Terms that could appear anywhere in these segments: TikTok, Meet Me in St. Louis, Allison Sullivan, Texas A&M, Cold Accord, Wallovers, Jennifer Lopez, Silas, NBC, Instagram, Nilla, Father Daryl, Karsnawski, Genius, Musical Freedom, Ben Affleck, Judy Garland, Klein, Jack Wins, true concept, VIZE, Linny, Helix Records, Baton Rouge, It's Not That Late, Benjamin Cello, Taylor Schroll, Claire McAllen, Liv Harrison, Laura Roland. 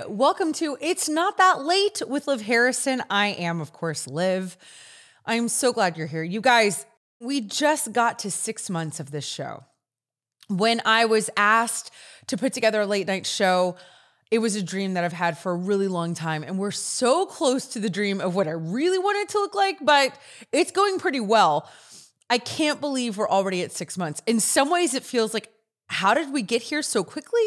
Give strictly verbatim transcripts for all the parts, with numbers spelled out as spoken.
Hey, welcome to It's Not That Late with Liv Harrison. I am, of course, Liv. I'm so glad you're here. You guys, we just got to six months of this show. When I was asked to put together a late night show, it was a dream that I've had for a really long time. And we're so close to the dream of what I really want it to look like, but it's going pretty well. I can't believe we're already at six months. In some ways, it feels like, how did we get here so quickly?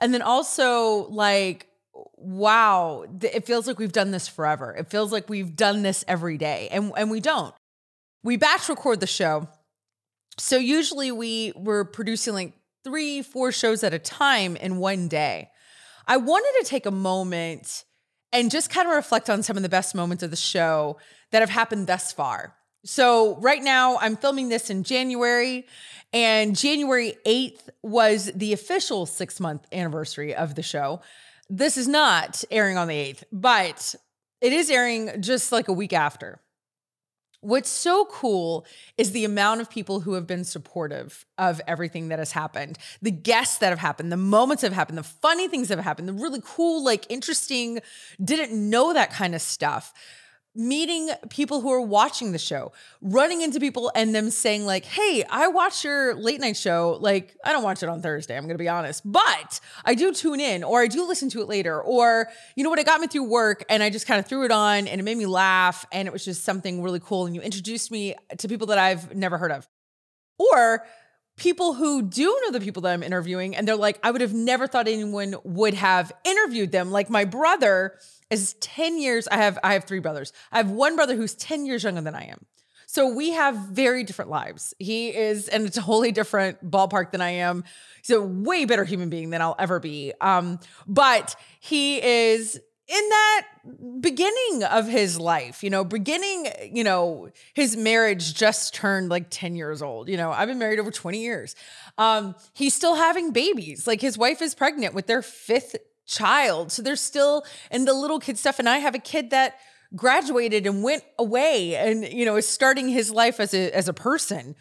And then also like, wow, it feels like we've done this forever. It feels like we've done this every day. And, and we don't. We batch record the show. So usually we were producing like three, four shows at a time in one day. I wanted to take a moment and just kind of reflect on some of the best moments of the show that have happened thus far. So right now I'm filming this in January, and January eighth was the official six month anniversary of the show. This is not airing on the eighth, but it is airing just like a week after. What's so cool is the amount of people who have been supportive of everything that has happened, the guests that have happened, the moments that have happened, the funny things that have happened, the really cool, like interesting, didn't know that kind of stuff. Meeting people who are watching the show, running into people and them saying like, hey, I watch your late night show. Like, I don't watch it on Thursday, I'm going to be honest, but I do tune in, or I do listen to it later, or you know what, it got me through work and I just kind of threw it on and it made me laugh and it was just something really cool. And you introduced me to people that I've never heard of, or people who do know the people that I'm interviewing and they're like, I would have never thought anyone would have interviewed them. Like my brother is ten years. I have, I have three brothers. I have one brother who's ten years younger than I am. So we have very different lives. He is in a totally different ballpark than I am. He's a way better human being than I'll ever be. Um, but he is in that beginning of his life, you know, beginning, you know, his marriage just turned like ten years old. You know, I've been married over twenty years. Um, he's still having babies. Like his wife is pregnant with their fifth child. So they're still in the little kid stuff. And I have a kid that graduated and went away and, you know, is starting his life as a, as a person.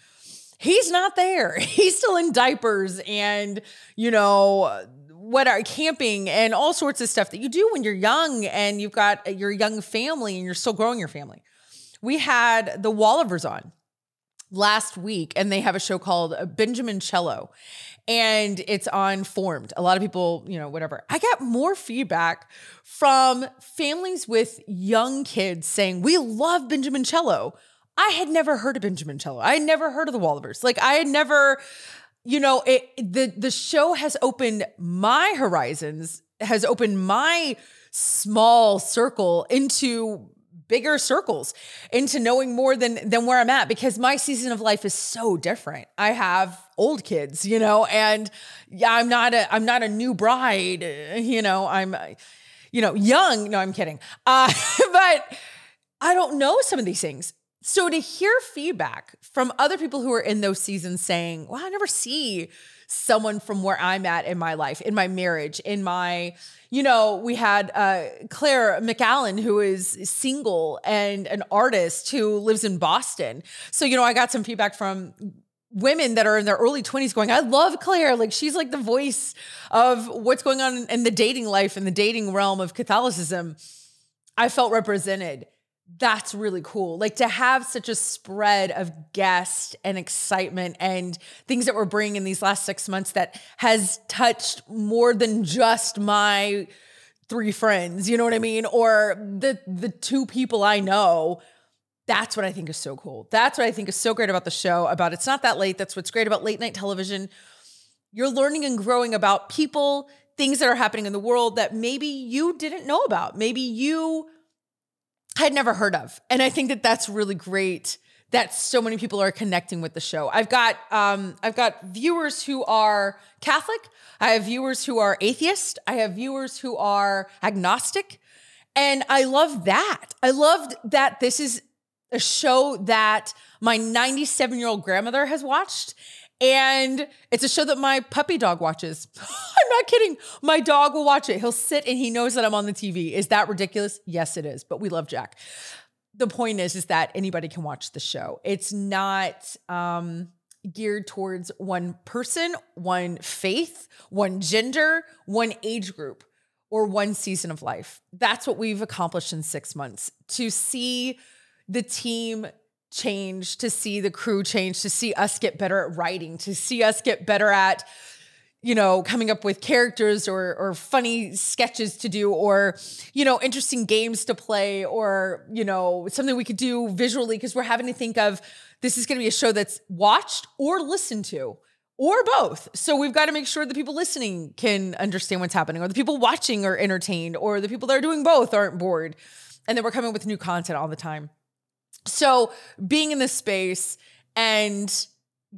He's not there. He's still in diapers and, you know, what are camping and all sorts of stuff that you do when you're young and you've got your young family and you're still growing your family. We had the Wallovers on last week and they have a show called Benjamin Cello and it's on Formed. A lot of people, you know, whatever. I got more feedback from families with young kids saying, we love Benjamin Cello. I had never heard of Benjamin Cello. I had never heard of the Wallovers. Like I had never... You know, it, the, the show has opened my horizons, has opened my small circle into bigger circles, into knowing more than, than where I'm at, because my season of life is so different. I have old kids, you know, and yeah, I'm not a, I'm not a new bride, you know, I'm, you know, young. No, I'm kidding. Uh, but I don't know some of these things. So to hear feedback from other people who are in those seasons saying, well, I never see someone from where I'm at in my life, in my marriage, in my, you know, we had uh, Claire McAllen, who is single and an artist who lives in Boston. So, you know, I got some feedback from women that are in their early twenties going, I love Claire. Like she's like the voice of what's going on in the dating life and the dating realm of Catholicism. I felt represented. That's really cool. Like to have such a spread of guests and excitement and things that we're bringing in these last six months that has touched more than just my three friends, you know what I mean? Or the, the two people I know. That's what I think is so cool. That's what I think is so great about the show, about It's Not That Late. That's what's great about late night television. You're learning and growing about people, things that are happening in the world that maybe you didn't know about. Maybe you had never heard of. And I think that that's really great that so many people are connecting with the show. I've got, um, I've got viewers who are Catholic. I have viewers who are atheist. I have viewers who are agnostic. And I love that. I loved that this is a show that my ninety-seven-year-old grandmother has watched. And it's a show that my puppy dog watches. I'm not kidding. My dog will watch it. He'll sit and he knows that I'm on the T V. Is that ridiculous? Yes, it is. But we love Jack. The point is, is that anybody can watch the show. It's not um, geared towards one person, one faith, one gender, one age group. or one season of life. That's what we've accomplished in six months. To see the team change, to see the crew change, to see us get better at writing, to see us get better at, you know, coming up with characters or or funny sketches to do, or, you know, interesting games to play, or, you know, something we could do visually, because we're having to think of, this is going to be a show that's watched or listened to, or both. So we've got to make sure the people listening can understand what's happening, or the people watching are entertained, or the people that are doing both aren't bored. And then we're coming up with new content all the time. So being in this space and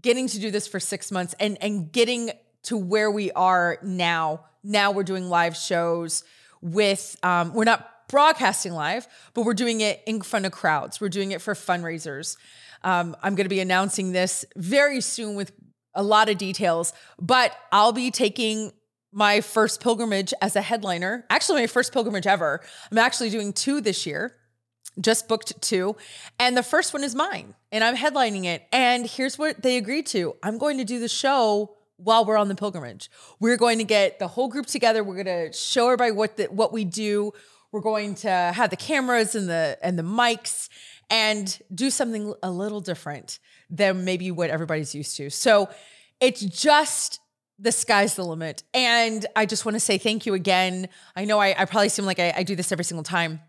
getting to do this for six months and, and getting to where we are now, now we're doing live shows with, um, we're not broadcasting live, but we're doing it in front of crowds. We're doing it for fundraisers. Um, I'm going to be announcing this very soon with a lot of details, but I'll be taking my first pilgrimage as a headliner. Actually, my first pilgrimage ever. I'm actually doing two this year. Just booked two. And the first one is mine, and I'm headlining it. And here's what they agreed to. I'm going to do the show while we're on the pilgrimage. We're going to get the whole group together. We're going to show everybody what the, what we do. We're going to have the cameras and the, and the mics, and do something a little different than maybe what everybody's used to. So it's just, the sky's the limit. And I just want to say thank you again. I know I, I probably seem like I, I do this every single time,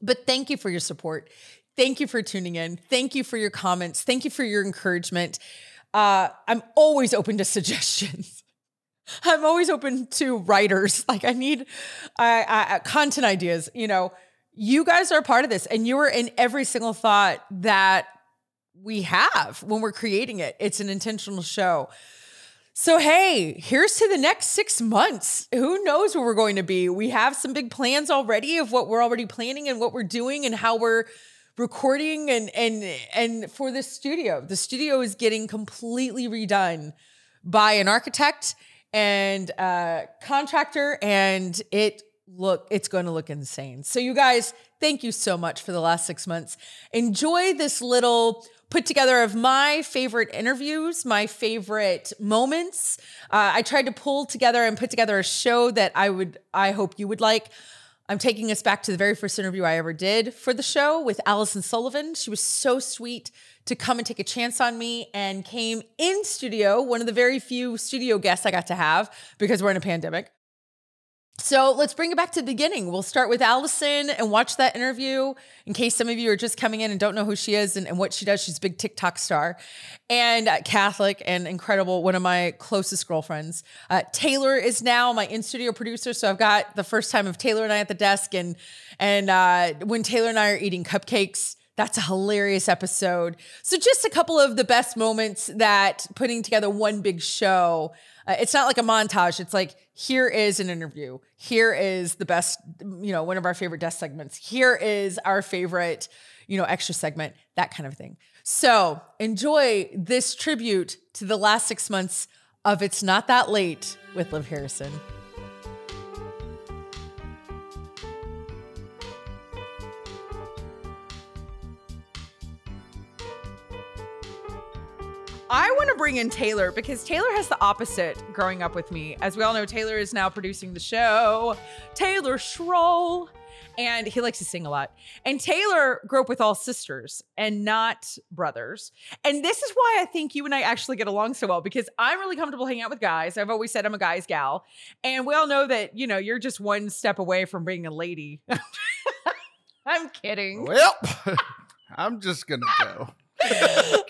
but thank you for your support. Thank you for tuning in. Thank you for your comments. Thank you for your encouragement. Uh, I'm always open to suggestions. I'm always open to writers. Like I need uh, uh, content ideas, you know. You guys are a part of this, and you are in every single thought that we have when we're creating it. It's an intentional show. So, hey, here's to the next six months. Who knows where we're going to be? We have some big plans already of what we're already planning and what we're doing and how we're recording and, and, and for the studio. The studio is getting completely redone by an architect and a contractor, and it Look, it's going to look insane. So you guys, thank you so much for the last six months. Enjoy this little put together of my favorite interviews, my favorite moments. Uh, I tried to pull together and put together a show that I would, I hope you would like. I'm taking us back to the very first interview I ever did for the show with Allison Sullivan. She was so sweet to come and take a chance on me, and came in studio, one of the very few studio guests I got to have because we're in a pandemic. So let's bring it back to the beginning. We'll start with Allison and watch that interview in case some of you are just coming in and don't know who she is and, and what she does. She's a big TikTok star and uh, Catholic and incredible. One of my closest girlfriends. Uh, Taylor is now my in-studio producer. So I've got the first time of Taylor and I at the desk. And, and uh, when Taylor and I are eating cupcakes, that's a hilarious episode. So just a couple of the best moments that putting together one big show. Uh, it's not like a montage. It's like, here is an interview. Here is the best, you know, one of our favorite desk segments. Here is our favorite, you know, extra segment, that kind of thing. So enjoy this tribute to the last six months of It's Not That Late with Liv Harrison. I want to bring in Taylor because Taylor has the opposite growing up with me. As we all know, Taylor is now producing the show, Taylor Schroll, and he likes to sing a lot. And Taylor grew up with all sisters and not brothers. And this is why I think you and I actually get along so well, because I'm really comfortable hanging out with guys. I've always said I'm a guy's gal. And we all know that, you know, you're just one step away from being a lady. I'm kidding. Well, I'm just going to go.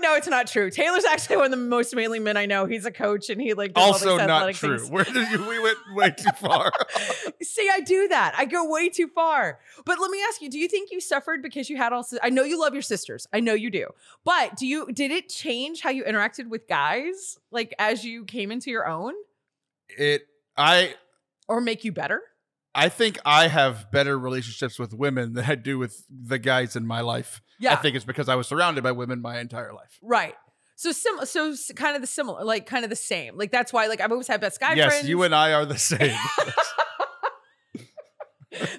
No, it's not true. Taylor's actually one of the most manly men I know. He's a coach, and he like does also all these athletic not true. Things. Where did you, we went way too far. See, I do that. I go way too far. But let me ask you: do you think you suffered because you had all? I know you love your sisters. I know you do. But do you? Did it change how you interacted with guys? Like as you came into your own? It I or make you better? I think I have better relationships with women than I do with the guys in my life. Yeah. I think it's because I was surrounded by women my entire life. Right. So sim- so kind of the similar, like kind of the same. Like that's why like I've always had best guy yes, friends. Yes, you and I are the same.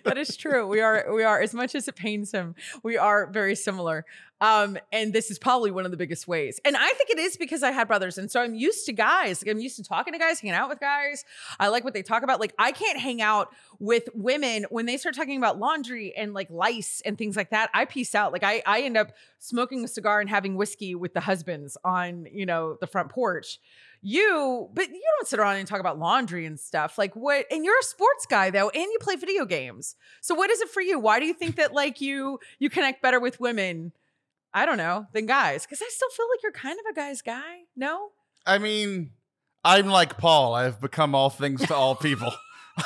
That is true. We are we are as much as it pains him, we are very similar. Um, and this is probably one of the biggest ways. And I think it is because I had brothers. And so I'm used to guys. Like, I'm used to talking to guys, hanging out with guys. I like what they talk about. Like, I can't hang out with women when they start talking about laundry and like lice and things like that. I peace out. Like I, I end up smoking a cigar and having whiskey with the husbands on, you know, the front porch. You, but you don't sit around and talk about laundry and stuff. Like what, and you're a sports guy though, and you play video games. So what is it for you? Why do you think that like you, you connect better with women, I don't know, than guys? Because I still feel like you're kind of a guy's guy. No? I mean, I'm like Paul. I've become all things to all people.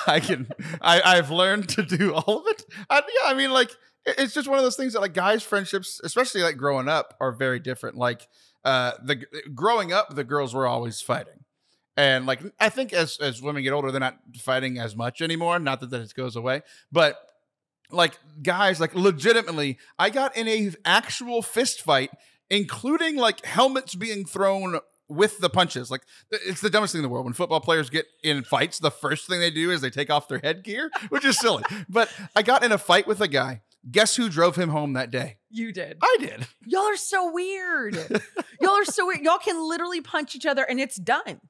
I can, I, I've learned to do all of it. I, yeah, I mean, like, it's just one of those things that like guys' friendships, especially like growing up, are very different. Like, uh, the growing up, the girls were always fighting. And like, I think as, as women get older, they're not fighting as much anymore. Not that that goes away, but like guys, like legitimately, I got in a actual fist fight, including like helmets being thrown with the punches. Like it's the dumbest thing in the world. When football players get in fights, the first thing they do is they take off their headgear, which is silly. But I got in a fight with a guy. Guess who drove him home that day? You did. I did. Y'all are so weird. Y'all are so weird. Y'all can literally punch each other and it's done.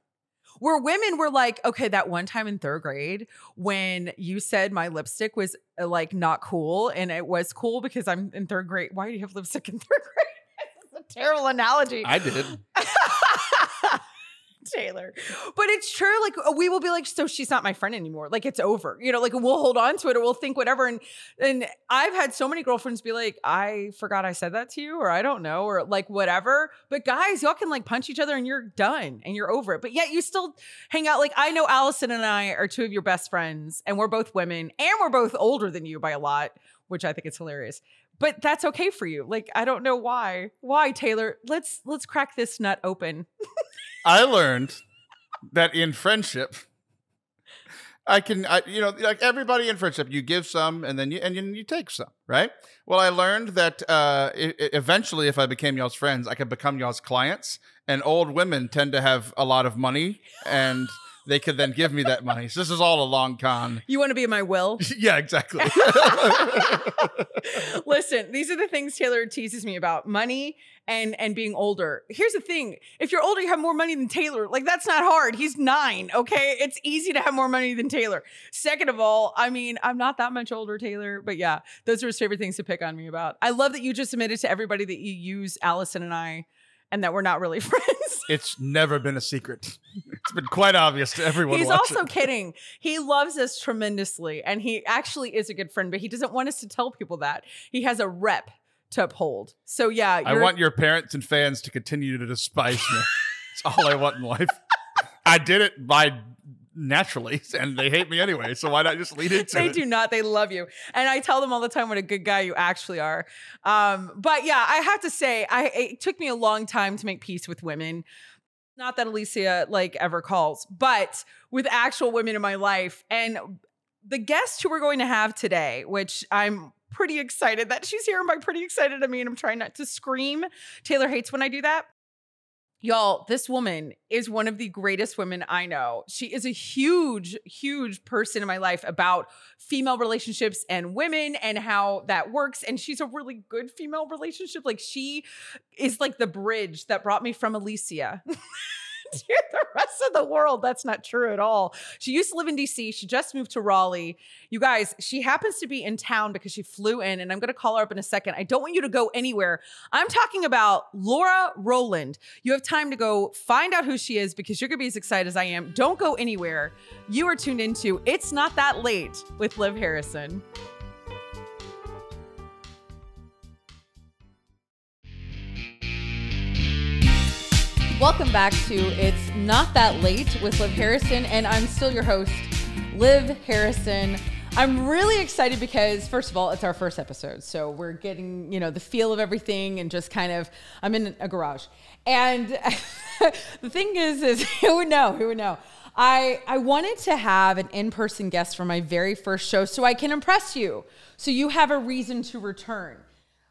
Where women were like, okay, that one time in third grade when you said my lipstick was uh, like not cool, and it was cool because I'm in third grade. Why do you have lipstick in third grade? That's a terrible analogy. I did. Taylor. But it's true. Like we will be like, so she's not my friend anymore. Like it's over, you know, like we'll hold on to it or we'll think whatever. And, and I've had so many girlfriends be like, I forgot I said that to you, or I don't know, or like whatever. But guys, y'all can like punch each other and you're done and you're over it. But yet you still hang out. Like I know Allison and I are two of your best friends, and we're both women and we're both older than you by a lot, which I think is hilarious. But that's okay for you. Like, I don't know why. Why, Taylor? Let's let's crack this nut open. I learned that in friendship, I can, I, you know, like everybody in friendship, you give some and then you and you take some, right? Well, I learned that uh, it, it eventually, if I became y'all's friends, I could become y'all's clients. And old women tend to have a lot of money, and they could then give me that money. So this is all a long con. You want to be in my will? Yeah, exactly. Listen, these are the things Taylor teases me about. Money and and being older. Here's the thing. If you're older, you have more money than Taylor. Like, that's not hard. He's nine, okay? It's easy to have more money than Taylor. Second of all, I mean, I'm not that much older, Taylor. But yeah, those are his favorite things to pick on me about. I love that you just admitted to everybody that you use Allison and I, and that we're not really friends. It's never been a secret. It's been quite obvious to everyone. He's watching. Also kidding. He loves us tremendously, and he actually is a good friend, but he doesn't want us to tell people that. He has a rep to uphold. So yeah, I want your parents and fans to continue to despise me. That's all I want in life. I did it by naturally, and they hate me anyway, so why not just lead into they it? They do not. They love you. And I tell them all the time what a good guy you actually are. Um, but yeah, I have to say, I it took me a long time to make peace with women. Not that Alicia like ever calls, but with actual women in my life. And the guest who we're going to have today, which I'm pretty excited that she's here, and by pretty excited, I mean I'm trying not to scream. Taylor hates when I do that. Y'all, this woman is one of the greatest women I know. She is a huge, huge person in my life about female relationships and women and how that works. And she's a really good female relationship. Like she is like the bridge that brought me from Alicia to the rest of the world. That's not true at all. She used to live in D C. She just moved to Raleigh. You guys, she happens to be in town because she flew in, and I'm going to call her up in a second. I don't want you to go anywhere. I'm talking about Laura Roland. You have time to go find out who she is because you're going to be as excited as I am. Don't go anywhere. You are tuned into It's Not That Late with Liv Harrison. Welcome back to It's Not That Late with Liv Harrison, and I'm still your host, Liv Harrison. I'm really excited because, first of all, it's our first episode, so we're getting, you know, the feel of everything and just kind of, I'm in a garage. And the thing is, is who would know, who would know? I, I wanted to have an in-person guest for my very first show so I can impress you, so you have a reason to return.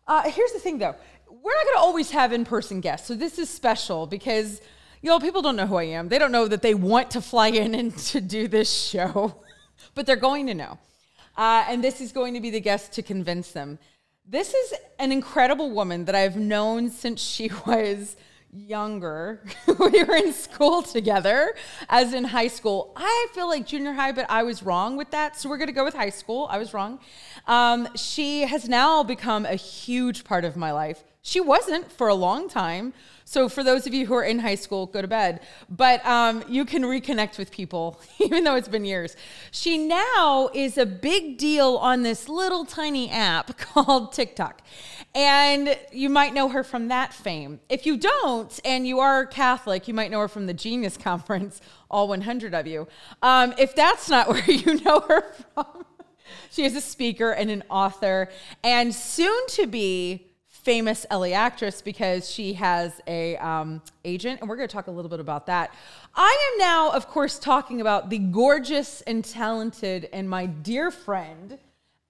Uh, here's the thing, though. We're not going to always have in-person guests. So this is special because, you know, people don't know who I am. They don't know that they want to fly in and to do this show, but they're going to know. Uh, and this is going to be the guest to convince them. This is an incredible woman that I've known since she was younger. We were in school together, as in high school. I feel like junior high, but I was wrong with that. So we're going to go with high school. I was wrong. Um, she has now become a huge part of my life. She wasn't for a long time. So for those of you who are in high school, go to bed. But um, you can reconnect with people, even though it's been years. She now is a big deal on this little tiny app called TikTok. And you might know her from that fame. If you don't, and you are Catholic, you might know her from the Genius Conference, all one hundred of you. Um, if that's not where you know her from, she is a speaker and an author, and soon to be famous L A actress, because she has a um, agent, and we're going to talk a little bit about that. I am now, of course, talking about the gorgeous and talented and my dear friend,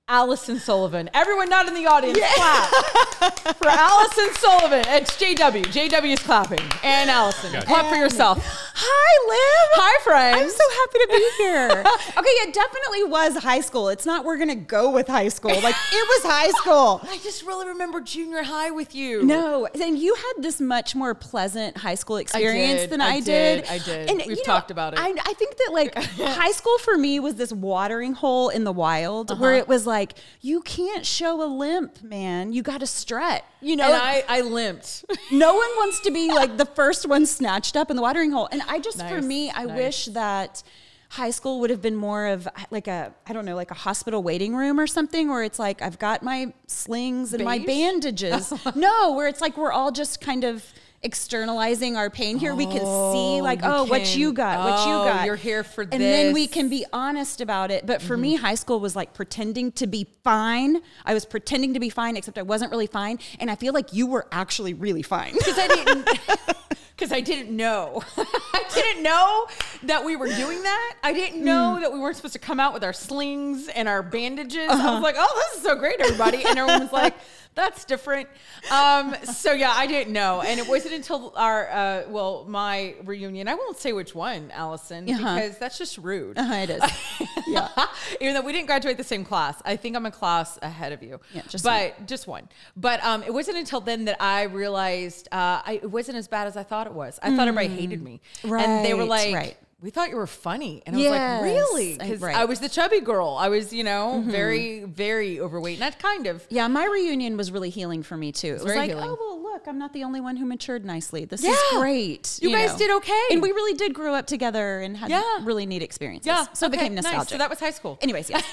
Allison Sullivan. Everyone not in the audience, yeah. Clap for Allison Sullivan. It's J W. J W is clapping. And Allison, gotcha. Clap for yourself. Hi, Liv. Hi, friends. I'm so happy to be here. Okay, it definitely was high school. It's not we're going to go with high school. Like, it was high school. I just really remember junior high with you. No, and you had this much more pleasant high school experience I did, than I, I did. did. I did. And, We've talked know, about it. I, I think that, like, high school for me was this watering hole in the wild, uh-huh. where it was like, like, you can't show a limp, man. You got to strut, you know? And I, I limped. No one wants to be like the first one snatched up in the watering hole. And I just, nice, for me, I nice. wish that high school would have been more of like a, I don't know, like a hospital waiting room or something, where it's like, I've got my slings and Beige? my bandages. No, where it's like, we're all just kind of externalizing our pain here. Oh, we can see like, oh, can. what you got, oh, what you got. You're here for and this. And then we can be honest about it. But for mm-hmm. me, high school was like pretending to be fine. I was pretending to be fine, except I wasn't really fine. And I feel like you were actually really fine. Because I didn't... Because I didn't know. I didn't know that we were doing that. I didn't know mm. that we weren't supposed to come out with our slings and our bandages. Uh-huh. I was like, oh, this is so great, everybody. And everyone was like, that's different. Um, so, yeah, I didn't know. And it wasn't until our, uh, well, my reunion. I won't say which one, Allison, uh-huh. because that's just rude. Uh-huh, it is. Yeah. Even though we didn't graduate the same class. I think I'm a class ahead of you. Yeah, just but one. Just one. But um, it wasn't until then that I realized uh, I, it wasn't as bad as I thought it was. I mm. thought everybody hated me. Right. And they were like, right. we thought you were funny. And I yes. was like, really? Because right. I was the chubby girl. I was, you know, mm-hmm. very, very overweight. Not kind of. Yeah, my reunion was really healing for me, too. It was very like, healing. oh, well, look, I'm not the only one who matured nicely. This yeah. is great. You, you guys know. did okay. And we really did grow up together and had yeah. really neat experiences. Yeah. So okay. it became nostalgic. Nice. So that was high school. Anyways, yes.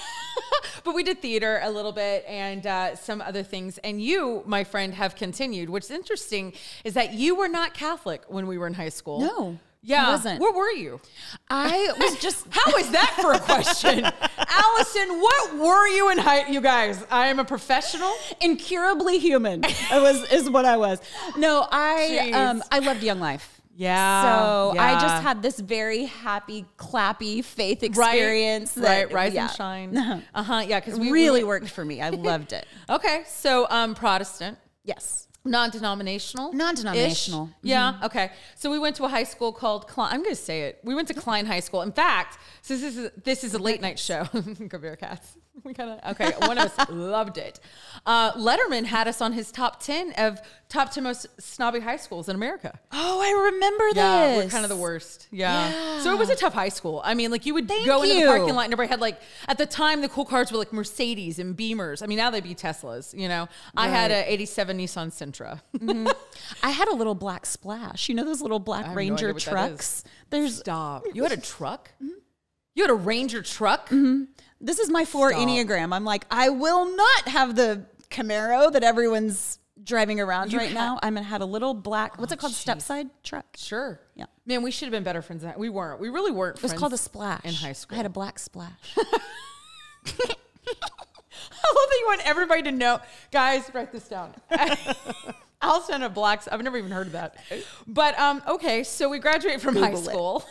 But we did theater a little bit and uh, some other things. And you, my friend, have continued. What's interesting is that you were not Catholic when we were in high school. No. Yeah. I wasn't. Where were you? I was just... How is that for a question? Allison, what were you in high... You guys, I am a professional. Incurably human I was, is what I was. No, I um, I loved Young Life. Yeah. So yeah. I just had this very happy, clappy faith experience. Right, that, right. Rise yeah. and shine. Uh-huh, yeah. Because we really we, worked for me. I loved it. Okay, so um, Protestant. Yes. Non-denominational? Non-denominational. Mm-hmm. Yeah, okay. So we went to a high school called Klein. I'm going to say it. We went to Klein High School. In fact, since this is a, this is a late-night show. Go Bearcats. We kinda, okay, one of us loved it. Uh, Letterman had us on his top ten of top ten most snobby high schools in America. Oh, I remember yeah, this. We're kind of the worst. Yeah. yeah. So it was a tough high school. I mean, like you would Thank go you. into the parking lot and everybody had like, at the time, the cool cars were like Mercedes and Beamers. I mean, now they'd be Teslas, you know. Right. I had an eighty-seven Nissan Sentra. Mm-hmm. I had a little black Splash. You know those little black Ranger no trucks? There's Stop. You had a truck? Mm-hmm. You had a Ranger truck? Mm-hmm. This is my four Stop. Enneagram. I'm like, I will not have the Camaro that everyone's driving around you right now. I'm gonna have a little black, oh, what's it called? Geez. Stepside truck. Sure. Yeah. Man, we should have been better friends than that. We weren't. We really weren't. It was called a splash. In high school. I had a black splash. I love that you want everybody to know. Guys, write this down. I'll send a black. I've never even heard of that. But um, okay, so we graduate from Google high school.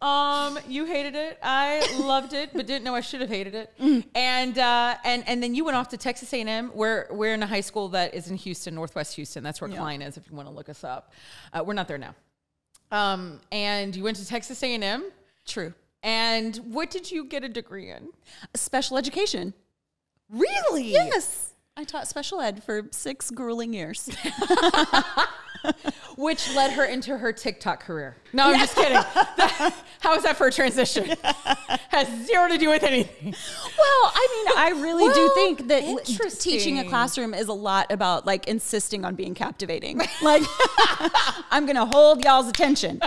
Um, you hated it. I loved it, but didn't know I should have hated it. Mm. And, uh, and, and then you went off to Texas A and M. We're, we're in a high school that is in Houston, Northwest Houston. That's where yeah. Klein is, if you want to look us up. Uh, we're not there now. Um, and you went to Texas A and M. True. And what did you get a degree in? Special education. Really? Yes. I taught special ed for six grueling years. Which led her into her TikTok career. No, I'm yeah. just kidding. That, how is that for a transition? Has zero to do with anything. Well, I mean, I really well, do think that teaching a classroom is a lot about like insisting on being captivating. Like, I'm going to hold y'all's attention.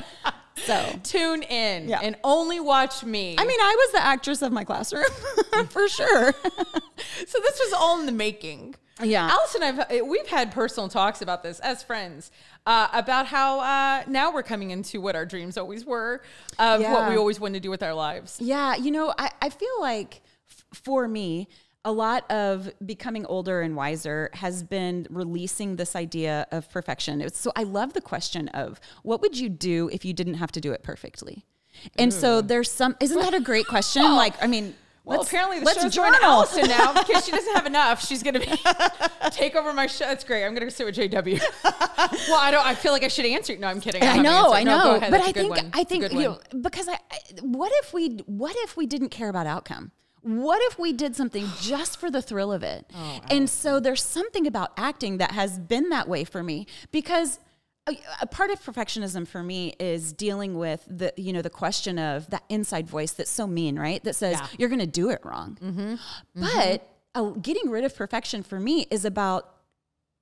So tune in yeah. and only watch me. I mean, I was the actress of my classroom for sure. So this was all in the making. Yeah. Allison and I've, we've had personal talks about this as friends, uh, about how uh, now we're coming into what our dreams always were, of yeah. what we always wanted to do with our lives. Yeah. You know, I, I feel like f for me, a lot of becoming older and wiser has been releasing this idea of perfection. It's, so I love the question of what would you do if you didn't have to do it perfectly? And Ooh. So there's some, isn't that a great question? Oh. Like, I mean... Well, let's, apparently the let's show's join Allison now because she doesn't have enough. She's going to take over my show. That's great. I'm going to sit with J W. Well, I don't. I feel like I should answer. No, I'm kidding. I, I know. I no, know. Go ahead. But That's I think one. I think you know, because I, I. What if we? What if we didn't care about outcome? What if we did something just for the thrill of it? Oh, and so there's something about acting that has been that way for me because. A part of perfectionism for me is dealing with the, you know, the question of that inside voice that's so mean, right? That says, yeah. you're going to do it wrong. Mm-hmm. But mm-hmm. uh, getting rid of perfection for me is about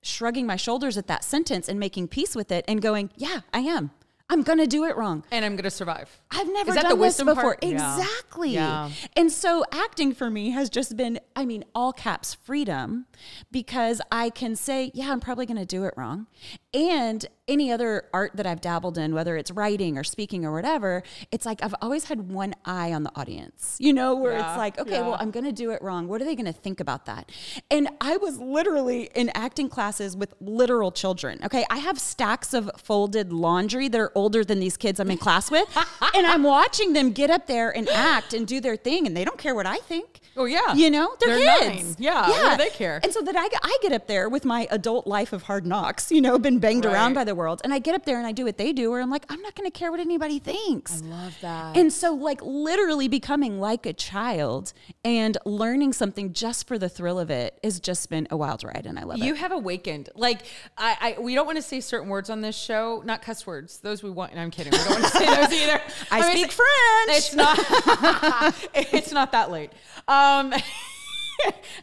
shrugging my shoulders at that sentence and making peace with it and going, yeah, I am. I'm going to do it wrong. And I'm going to survive. I've never done this before. Yeah. Exactly. Yeah. And so acting for me has just been, I mean, all caps freedom because I can say, yeah, I'm probably going to do it wrong. And any other art that I've dabbled in, whether it's writing or speaking or whatever, it's like I've always had one eye on the audience, you know, where yeah. it's like, okay, yeah. well, I'm going to do it wrong. What are they going to think about that? And I was literally in acting classes with literal children. Okay, I have stacks of folded laundry that are older than these kids I'm in class with, and I'm watching them get up there and act and do their thing, and they don't care what I think. Oh, yeah. You know, they're, they're kids. Nine. Yeah, yeah. What do they care? And so that I, I get up there with my adult life of hard knocks, you know, been banged right. around by the world. And I get up there and I do what they do, or I'm like, I'm not going to care what anybody thinks. I love that. And so like literally becoming like a child and learning something just for the thrill of it has just been a wild ride. And I love you it. You have awakened. Like I, I we don't want to say certain words on this show, not cuss words. Those we want. And I'm kidding. We don't want to say those either. I, I speak French. It's not, it's not that late. Um,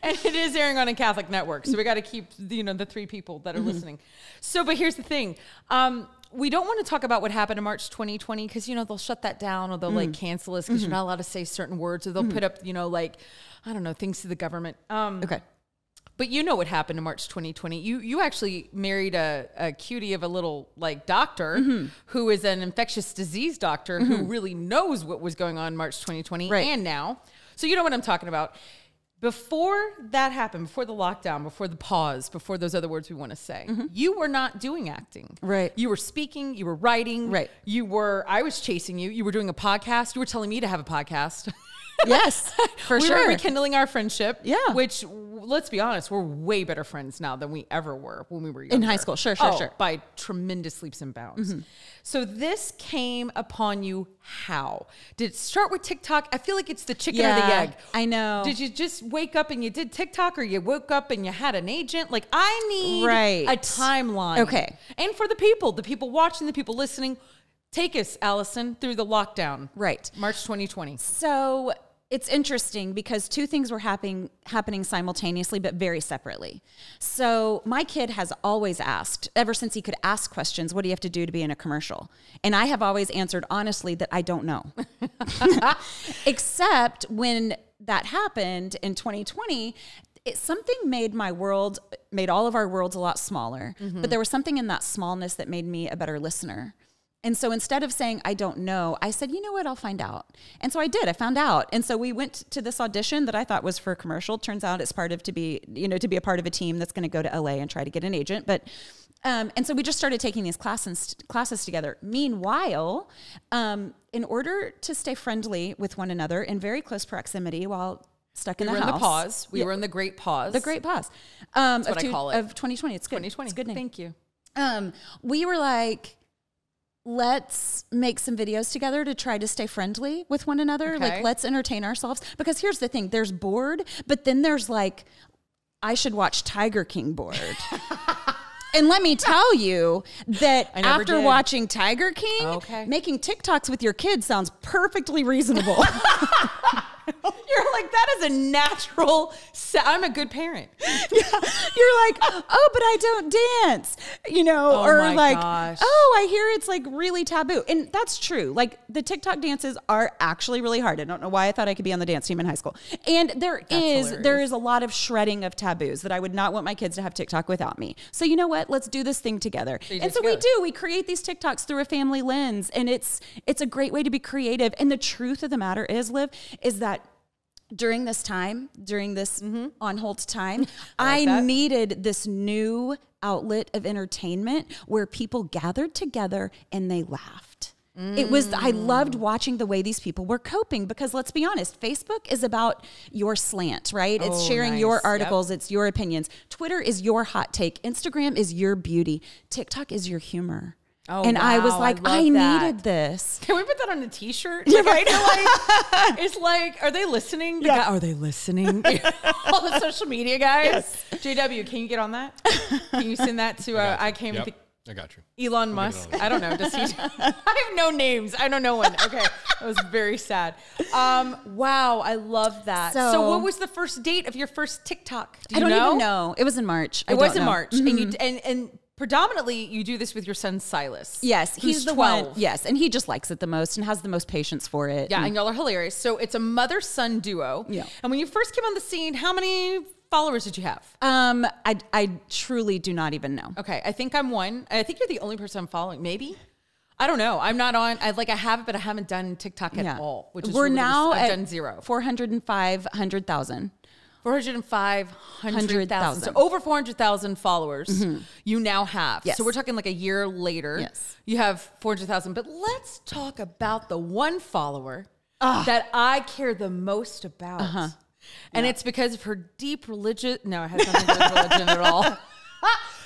and it is airing on a Catholic network, so we got to keep, you know, the three people that are mm-hmm. listening. So, but here's the thing. Um, we don't want to talk about what happened in March twenty twenty because, you know, they'll shut that down or they'll, mm. like, cancel us because mm-hmm. you're not allowed to say certain words or they'll mm-hmm. put up, you know, like, I don't know, things to the government. Um, okay. But you know what happened in March twenty twenty. You you actually married a, a cutie of a little, like, doctor mm-hmm. who is an infectious disease doctor mm-hmm. who really knows what was going on in March twenty twenty right. and now. So you know what I'm talking about. Before that happened, before the lockdown, before the pause, before those other words we want to say, mm-hmm. you were not doing acting. Right. You were speaking. You were writing. Right. You were, I was chasing you. You were doing a podcast. You were telling me to have a podcast. Yes, for we sure. We were rekindling our friendship. Yeah. Which, let's be honest, we're way better friends now than we ever were when we were younger. In high school. Sure, sure, oh, sure. By tremendous leaps and bounds. Mm-hmm. So this came upon you how? Did it start with TikTok? I feel like it's the chicken yeah, or the egg. I know. Did you just wake up and you did TikTok, or you woke up and you had an agent? Like, I need right. a timeline. Okay. And for the people, the people watching, the people listening, take us, Allison, through the lockdown. Right. March twenty twenty. So it's interesting because two things were happening happening simultaneously, but very separately. So my kid has always asked, ever since he could ask questions, what do you have to do to be in a commercial? And I have always answered honestly that I don't know. Except when that happened in twenty twenty, it, something made my world, made all of our worlds a lot smaller. Mm-hmm. But there was something in that smallness that made me a better listener. And so instead of saying, I don't know, I said, you know what, I'll find out. And so I did, I found out. And so we went to this audition that I thought was for a commercial. Turns out it's part of to be, you know, to be a part of a team that's going to go to L A and try to get an agent. But, um, and so we just started taking these classes, classes together. Meanwhile, um, in order to stay friendly with one another in very close proximity while stuck in we the were house. In the pause. We yeah. were in the great pause. The great pause. Um, that's what two, I call it. Of twenty twenty. It's good. twenty twenty. It's a good name. Thank you. Um, we were like, let's make some videos together to try to stay friendly with one another. Okay. Like, let's entertain ourselves. Because here's the thing. There's bored, but then there's like, I should watch Tiger King bored. And let me tell you that after did. watching Tiger King, okay. making TikToks with your kids sounds perfectly reasonable. You're like, that is a natural, I'm a good parent. Yeah. You're like, oh, but I don't dance, you know, oh or like, gosh. oh, I hear it's like really taboo. And that's true. Like the TikTok dances are actually really hard. I don't know why I thought I could be on the dance team in high school. And there that's is, hilarious. there is a lot of shredding of taboos that I would not want my kids to have TikTok without me. So you know what, let's do this thing together. So and so go. we do, we create these TikToks through a family lens, and it's, it's a great way to be creative. And the truth of the matter is, Liv, is that during this time, during this mm-hmm. on hold time, I, like I needed this new outlet of entertainment where people gathered together and they laughed. Mm. It was, I loved watching the way these people were coping, because let's be honest, Facebook is about your slant, right? It's oh, sharing nice. your articles. Yep. It's your opinions. Twitter is your hot take. Instagram is your beauty. TikTok is your humor. Oh, and wow. I was like, I, I needed this. Can we put that on a t-shirt? Like, right. I feel like, it's like, are they listening? The yeah. guy, are they listening? All the social media guys. Yes. J W, can you get on that? Can you send that to, uh, I, I came yep. with the, I got you. Elon I'll Musk. I don't know. Does he, I have no names. I don't know one. Okay. That was very sad. Um, wow. I love that. So, so what was the first date of your first TikTok? Do you I don't know? even know. It was in March. It I was in know. March. Mm-hmm. And you, and, and, predominantly, you do this with your son, Silas. Yes, he's the one. Yes, and he just likes it the most and has the most patience for it. Yeah, and, and y'all are hilarious. So it's a mother-son duo. Yeah. And when you first came on the scene, how many followers did you have? Um, I, I truly do not even know. Okay, I think I'm one. I think you're the only person I'm following, maybe? I don't know. I'm not on, I like I have it, but I haven't done TikTok at yeah. all, which is We're really now just, I've done zero. four hundred five hundred thousand. four hundred five hundred thousand. So over four hundred thousand followers mm-hmm. you now have. Yes. So we're talking like a year later. Yes. You have four hundred thousand. But let's talk about the one follower Ugh. that I care the most about. Uh-huh. And yeah. it's because of her deep religion. No, it has nothing to do with religion at all.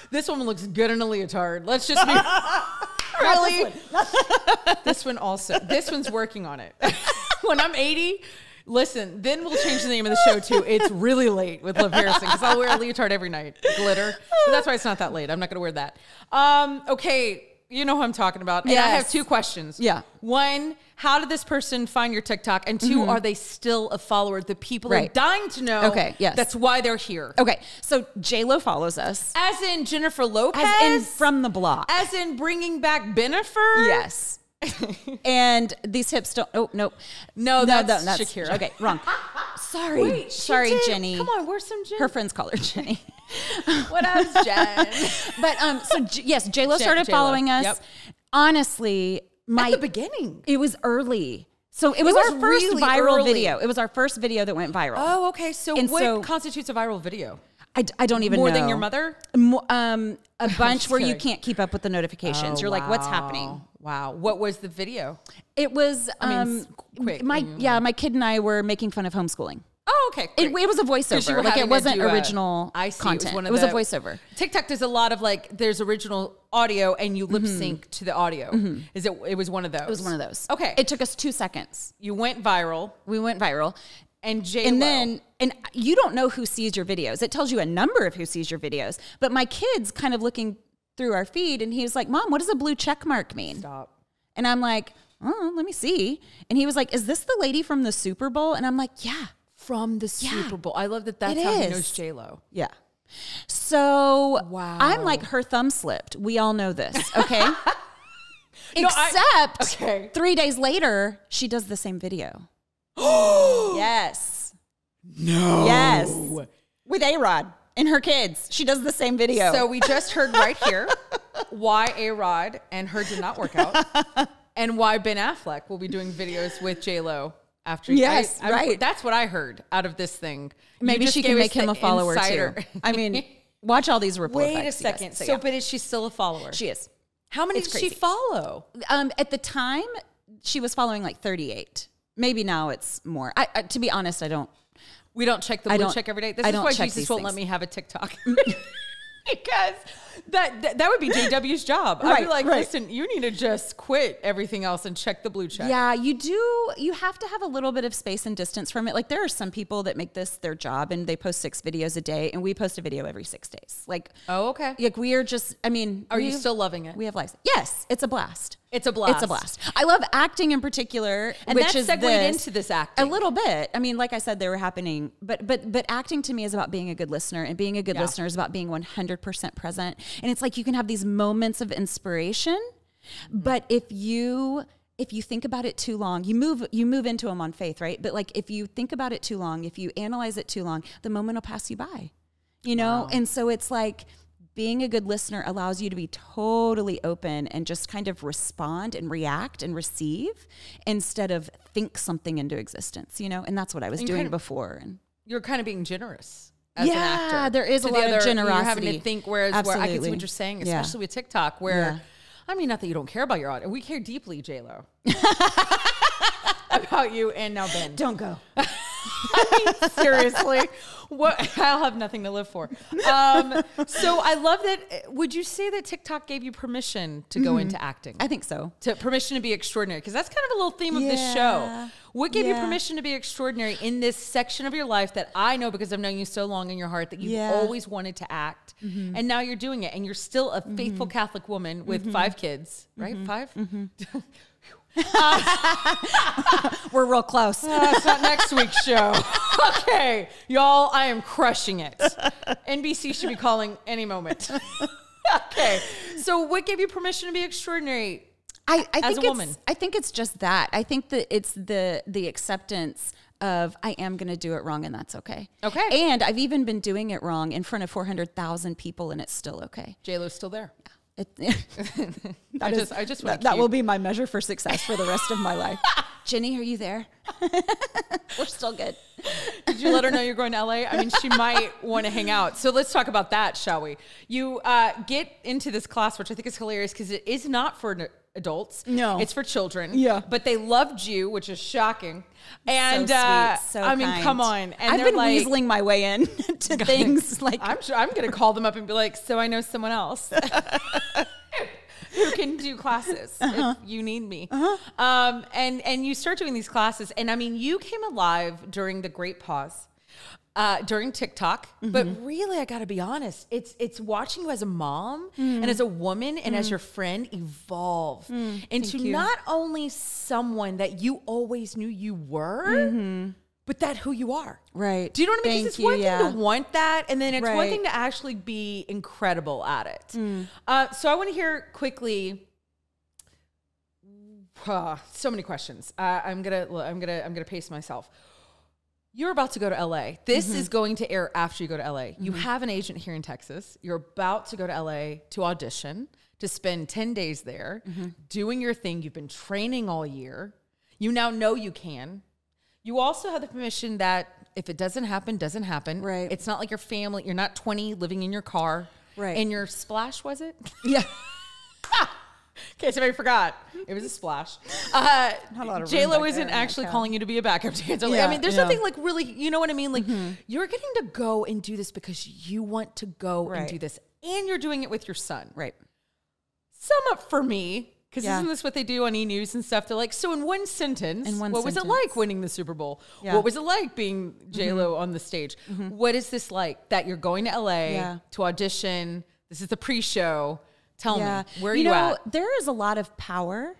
This woman looks good in a leotard. Let's just be really. This one. This one also. This one's working on it. When I'm eighty... Listen, then we'll change the name of the show too. It's Really Late with Liv Harrison, because I'll wear a leotard every night. Glitter. But that's why it's not that late. I'm not going to wear that. Um, okay, you know who I'm talking about. And yes. I have two questions. Yeah. One, how did this person find your TikTok? And two, mm-hmm. are they still a follower? The people right. are dying to know. Okay, yes. That's why they're here. Okay, so J Lo follows us. As in Jennifer Lopez? As in From the Block. As in bringing back Bennifer? Yes. And these hips don't. Oh no, no, that's, no, that's Shakira. Okay, wrong. Sorry, Wait, sorry, did. Jenny. Come on, where's some Jenny? Her friends call her Jenny. What up, Jen? But um, so J yes, J Lo started J Lo. following us. Yep. Honestly, my at the beginning, it was early. So it was, it was our first really viral early. video. It was our first video that went viral. Oh, okay. So and what so, constitutes a viral video? I, I don't even More know. More than your mother? More, um, a bunch where kidding. you can't keep up with the notifications. Oh, You're wow. like, what's happening? Wow. What was the video? It was, um, I mean, quick. My, mm. yeah, my kid and I were making fun of homeschooling. Oh, okay. It, it was a voiceover. Like it wasn't do, uh, original I see. content. It was, one of it was the, a voiceover. TikTok does a lot of like, there's original audio and you lip sync mm-hmm. to the audio. Mm-hmm. Is it, it was one of those? It was one of those. Okay. It took us two seconds. You went viral. We went viral. And J Lo. And then, and you don't know who sees your videos. It tells you a number of who sees your videos. But my kid's kind of looking through our feed, and he was like, Mom, what does a blue check mark mean? Stop. And I'm like, oh, let me see. And he was like, is this the lady from the Super Bowl? And I'm like, yeah. From the yeah. Super Bowl. I love that that's it how is. he knows J Lo. Yeah. So wow. I'm like, her thumb slipped. We all know this, okay? Except no, I, okay. three days later, she does the same video. Oh yes. No. Yes. With A-Rod and her kids. She does the same video. So we just heard right here why A-Rod and her did not work out and why Ben Affleck will be doing videos with J Lo after. Yes, I, I, right. That's what I heard out of this thing. Maybe she can make him a follower insider. too. I mean, watch all these ripple Wait effects. Wait a second. So, so yeah. but is she still a follower? She is. How many it's did crazy. she follow? Um, at the time, she was following like thirty-eight. Maybe now it's more. I, I, to be honest, I don't. We don't check the blue check every day. This I is why Jesus won't things. let me have a TikTok. Because that, that that would be J W's job. Right, I'd be like, right. listen, you need to just quit everything else and check the blue check. Yeah, you do. You have to have a little bit of space and distance from it. Like, there are some people that make this their job and they post six videos a day, and we post a video every six days. Like, oh, okay. Like, we are just, I mean. Are you still loving it? We have lives. Yes, it's a blast. It's a blast. It's a blast. I love acting in particular. And which that is segued this, into this acting. A little bit. I mean, like I said, they were happening. But but but acting to me is about being a good listener. And being a good yeah. listener is about being one hundred percent present. And it's like you can have these moments of inspiration. Mm-hmm. But if you if you think about it too long, you move you move into them on faith, right? But like if you think about it too long, if you analyze it too long, the moment will pass you by. You know? Wow. And so it's like... being a good listener allows you to be totally open and just kind of respond and react and receive instead of think something into existence, you know? And that's what I was doing kind of, before. And you're kind of being generous as yeah, an actor. Yeah, there is a lot other, of generosity. You're having to think, whereas Absolutely. where I can see what you're saying, especially yeah. with TikTok, where, yeah. I mean, not that you don't care about your audience. We care deeply, J Lo, about you and now Ben. Don't go. I mean, seriously, what? I'll have nothing to live for. Um, so I love that. Would you say that TikTok gave you permission to go mm-hmm. into acting? I think so. To permission to be extraordinary, because that's kind of a little theme of yeah. this show. What gave yeah. you permission to be extraordinary in this section of your life that I know because I've known you so long in your heart that you've yeah. always wanted to act, mm-hmm. and now you're doing it, and you're still a faithful mm-hmm. Catholic woman with mm-hmm. five kids, right? Mm-hmm. Five. Mm-hmm. Uh, we're real close. Uh, it's not next week's show. Okay, y'all, I am crushing it. N B C should be calling any moment. Okay, so what gave you permission to be extraordinary I, I as think a woman? It's, I think it's just that. I think that it's the the acceptance of I am going to do it wrong and that's okay. Okay. And I've even been doing it wrong in front of four hundred thousand people and it's still okay. J Lo's still there. Yeah. It, I is, just, I just that, that will be my measure for success for the rest of my life. Jenny, are you there? We're still good. Did you let her know you're going to L A? I mean, she might want to hang out. So let's talk about that, shall we? You uh, get into this class, which I think is hilarious because it is not for adults. No. It's for children. Yeah. But they loved you, which is shocking. And so uh, sweet, so I mean, kind. Come on. And I've been like, weaseling my way in to things like I'm sure I'm going to call them up and be like, so I know someone else who can do classes uh-huh. if you need me. Uh-huh. Um, and, and you start doing these classes. And I mean, you came alive during the Great Pause. Uh, during TikTok, mm-hmm. but really, I gotta be honest, it's it's watching you as a mom mm. and as a woman and mm. as your friend evolve mm, into not only someone that you always knew you were, mm-hmm. but that who you are. Right. Do you know what I mean? Because it's you, one yeah. thing to want that, and then it's right. one thing to actually be incredible at it. Mm. Uh, so I want to hear quickly. Uh, so many questions. Uh, I'm gonna I'm gonna I'm gonna pace myself. You're about to go to L A. This mm-hmm. is going to air after you go to L A. Mm-hmm. You have an agent here in Texas. You're about to go to L A to audition, to spend ten days there, mm-hmm. doing your thing. You've been training all year. You now know you can. You also have the permission that if it doesn't happen, doesn't happen. Right. It's not like your family. You're not twenty living in your car. Right. And your splash, was it? Yeah. In case somebody forgot, it was a splash. Uh, J Lo isn't actually calling you to be a backup dancer. Yeah, I mean, there's yeah. nothing like really, you know what I mean? Like mm-hmm. you're getting to go and do this because you want to go right. and do this. And you're doing it with your son. Right. Sum up for me, because yeah. isn't this what they do on E! News and stuff? They're like, so in one sentence, in one what sentence. was it like winning the Super Bowl? Yeah. What was it like being J Lo mm-hmm. on the stage? Mm-hmm. What is this like that you're going to L A yeah. to audition? This is the pre-show. Tell yeah. me, where are you, you know, at? There is a lot of power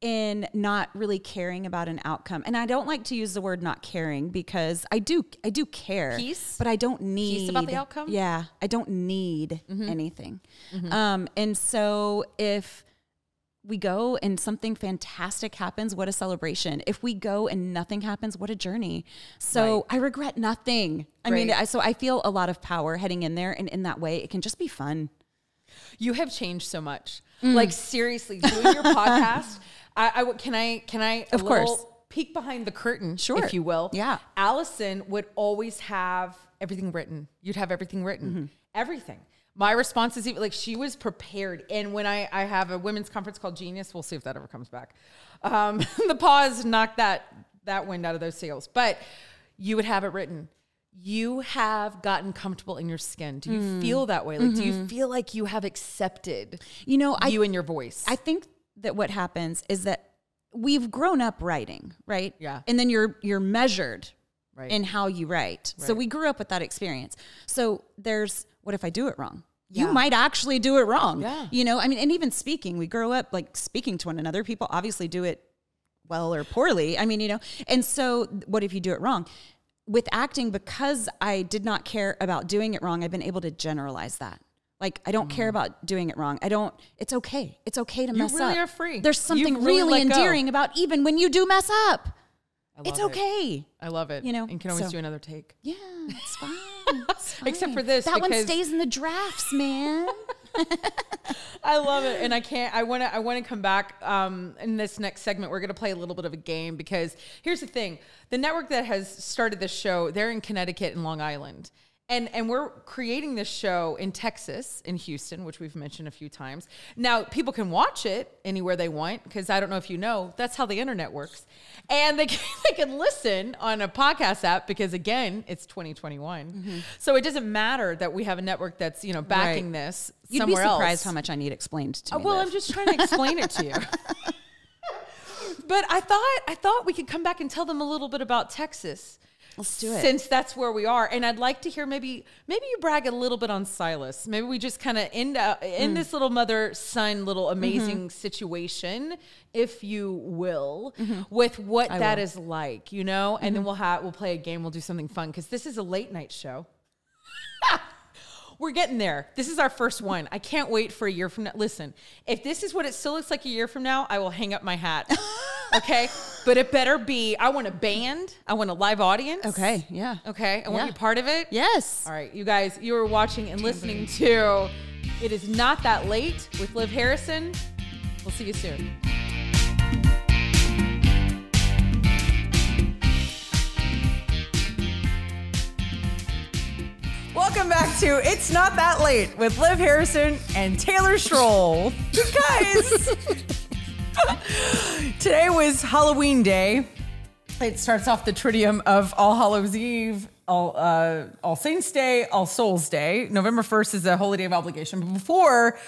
in not really caring about an outcome. And I don't like to use the word not caring because I do I do care. Peace? But I don't need... Peace about the outcome? Yeah. I don't need mm-hmm. anything. Mm-hmm. Um, and so if we go and something fantastic happens, what a celebration. If we go and nothing happens, what a journey. So right. I regret nothing. I right. mean, I, so I feel a lot of power heading in there. And in that way, it can just be fun. You have changed so much. Mm. Like seriously, doing your podcast. I, I can I can I of a course peek behind the curtain, sure, if you will. Yeah, Allison would always have everything written. You'd have everything written, mm-hmm. everything. My response is even like she was prepared. And when I I have a women's conference called Genius, we'll see if that ever comes back. Um, the pause knocked that that wind out of those sails, but you would have it written. you have gotten comfortable in your skin? Do you mm. feel that way? Like, mm-hmm. do you feel like you have accepted you know, I, you and your voice? I think that what happens is that we've grown up writing, right? Yeah. And then you're, you're measured right. in how you write. Right. So we grew up with that experience. So there's, what if I do it wrong? You yeah. might actually do it wrong. Yeah. You know, I mean, and even speaking, we grow up like speaking to one another. People obviously do it well or poorly. I mean, you know, and so what if you do it wrong? With acting, because I did not care about doing it wrong, I've been able to generalize that. Like, I don't mm. care about doing it wrong. I don't, it's okay. It's okay to mess up. You really up. Are free. There's something you really, really endearing go. About even when you do mess up. I love it's okay. It. I love it. You know, and can always so. Do another take. Yeah, it's fine. It's fine. Except for this, that one stays in the drafts, man. I love it, and I can't. I want to. I want to come back um, in this next segment. We're going to play a little bit of a game because here's the thing: the network that has started this show, they're in Connecticut and Long Island. And, and we're creating this show in Texas, in Houston, which we've mentioned a few times. Now, people can watch it anywhere they want, because I don't know if you know, that's how the internet works. And they can, they can listen on a podcast app, because, again, it's twenty twenty-one. Mm-hmm. So it doesn't matter that we have a network that's, you know, backing right. this You'd somewhere else. You'd be surprised else. How much I need explained to you. Uh, well, Liv. I'm just trying to explain it to you. But I thought, I thought we could come back and tell them a little bit about Texas. Let's do it. Since that's where we are. And I'd like to hear maybe maybe you brag a little bit on Silas. Maybe we just kind of end up in mm. this little mother-son, little amazing mm-hmm. situation, if you will, mm-hmm. with what I that will. Is like, you know? Mm-hmm. And then we'll have we'll play a game, we'll do something fun, because this is a late night show. We're getting there. This is our first one. I can't wait for a year from now. Listen, if this is what it still looks like a year from now, I will hang up my hat. Okay? But it better be, I want a band. I want a live audience. Okay, yeah. Okay, I want to be part of it. Yes. All right, you guys, you are watching and listening to It Is Not That Late with Liv Harrison. We'll see you soon. Welcome back to It's Not That Late with Liv Harrison and Taylor Schroll. Guys, today was Halloween day. It starts off the tritium of All Hallows Eve, All, uh, All Saints Day, All Souls Day. November first is a holy day of obligation. But before,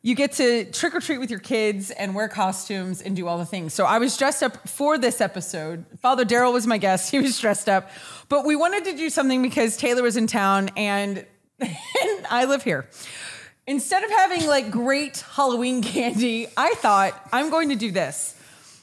you get to trick or treat with your kids and wear costumes and do all the things. So I was dressed up for this episode. Father Daryl was my guest. He was dressed up. But we wanted to do something because Taylor was in town and, and I live here. Instead of having like great Halloween candy, I thought I'm going to do this.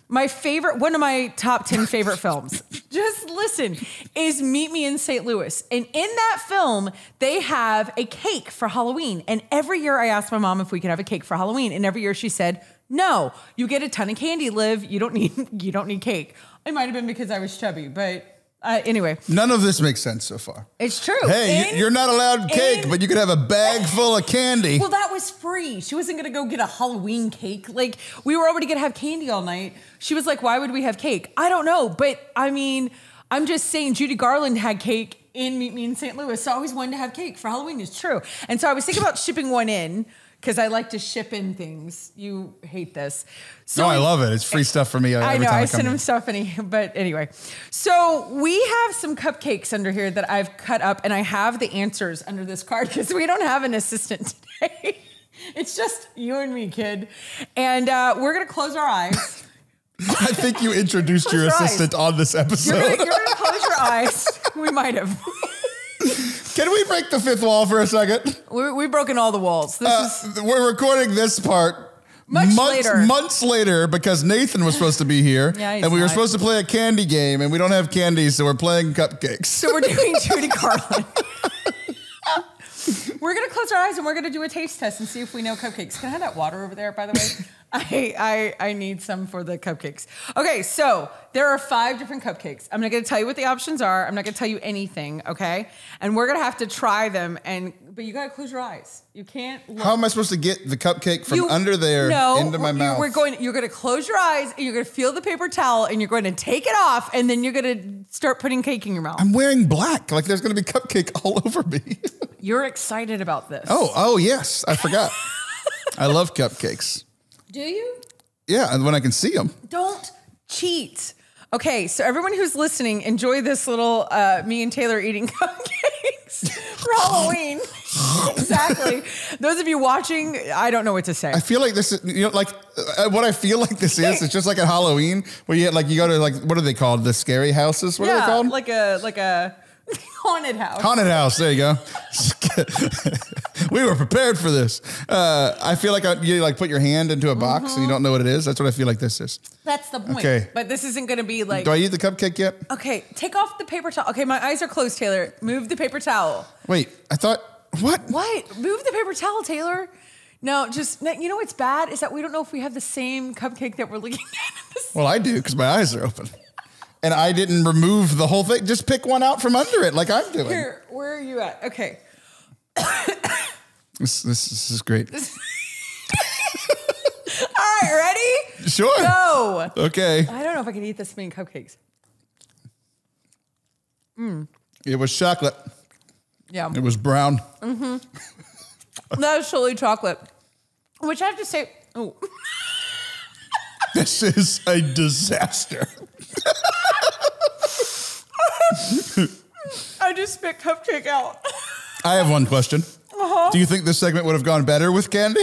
My favorite, one of my top ten favorite films, just listen, is Meet Me in Saint Louis. And in that film, they have a cake for Halloween. And every year I asked my mom if we could have a cake for Halloween. And every year she said, no, you get a ton of candy, Liv. You don't need, you don't need cake. It might've been because I was chubby, but uh, anyway. None of this makes sense so far. It's true. Hey, in, you're not allowed cake, in, but you could have a bag full of candy. Well, that was free. She wasn't going to go get a Halloween cake. Like, we were already going to have candy all night. She was like, why would we have cake? I don't know. But, I mean, I'm just saying Judy Garland had cake in Meet Me in Saint Louis, so I always wanted to have cake for Halloween. It's true. And so I was thinking about shipping one in, because I like to ship in things. You hate this. So no, I love it. It's free stuff for me. Every I know. Time I, I send him stuff, and he, but anyway. So we have some cupcakes under here that I've cut up, and I have the answers under this card because we don't have an assistant today. It's just you and me, kid. And uh, we're going to close our eyes. I think you introduced your, your assistant eyes. On this episode. You're going to close your eyes. We might have. Can we break the fifth wall for a second? We're, we've broken all the walls. This uh, is we're recording this part much months, later. Months later, because Nathan was supposed to be here, yeah, and we not. Were supposed to play a candy game, and we don't have candy, so we're playing cupcakes. So we're doing Judy Garland. We're going to close our eyes, and we're going to do a taste test and see if we know cupcakes. Can I have that water over there, by the way? I, I, I need some for the cupcakes. Okay, so there are five different cupcakes. I'm not going to tell you what the options are. I'm not going to tell you anything, okay? And we're going to have to try them, and but you got to close your eyes. You can't look. How am I supposed to get the cupcake from you, under there no, into my mouth? We're going, you're going to close your eyes, and you're going to feel the paper towel, and you're going to take it off, and then you're going to start putting cake in your mouth. I'm wearing black. Like, there's going to be cupcake all over me. You're excited about this. Oh, oh, yes. I forgot. I love cupcakes. Do you? Yeah, and when I can see them. Don't cheat. Okay, so everyone who's listening, enjoy this little uh, me and Taylor eating cupcakes. for Halloween. Exactly. Those of you watching, I don't know what to say. I feel like this is, you know, like uh, what I feel like this is, it's just like at Halloween where you like, you go to like, what are they called? The scary houses? What yeah, are they called? Like a, like a haunted house. Haunted house. There you go. We were prepared for this. Uh, I feel like I, you like put your hand into a box mm-hmm. and you don't know what it is. That's what I feel like this is. That's the point. Okay. But this isn't going to be like. Do I eat the cupcake yet? Okay. Take off the paper towel. Okay. My eyes are closed, Taylor. Move the paper towel. Wait, I thought, what? What? Move the paper towel, Taylor. No, just, you know what's bad is that we don't know if we have the same cupcake that we're looking at. Well, I do because my eyes are open. And I didn't remove the whole thing. Just pick one out from under it like I'm doing. Here, where are you at? Okay. This, this, this is great. This All right, ready? Sure. Go. Okay. I don't know if I can eat this many cupcakes. Mm. It was chocolate. Yeah. It was brown. Mm-hmm. That was totally chocolate. Which I have to say, oh. This is a disaster. I just spit cupcake out. I have one question. Uh-huh. Do you think this segment would have gone better with candy?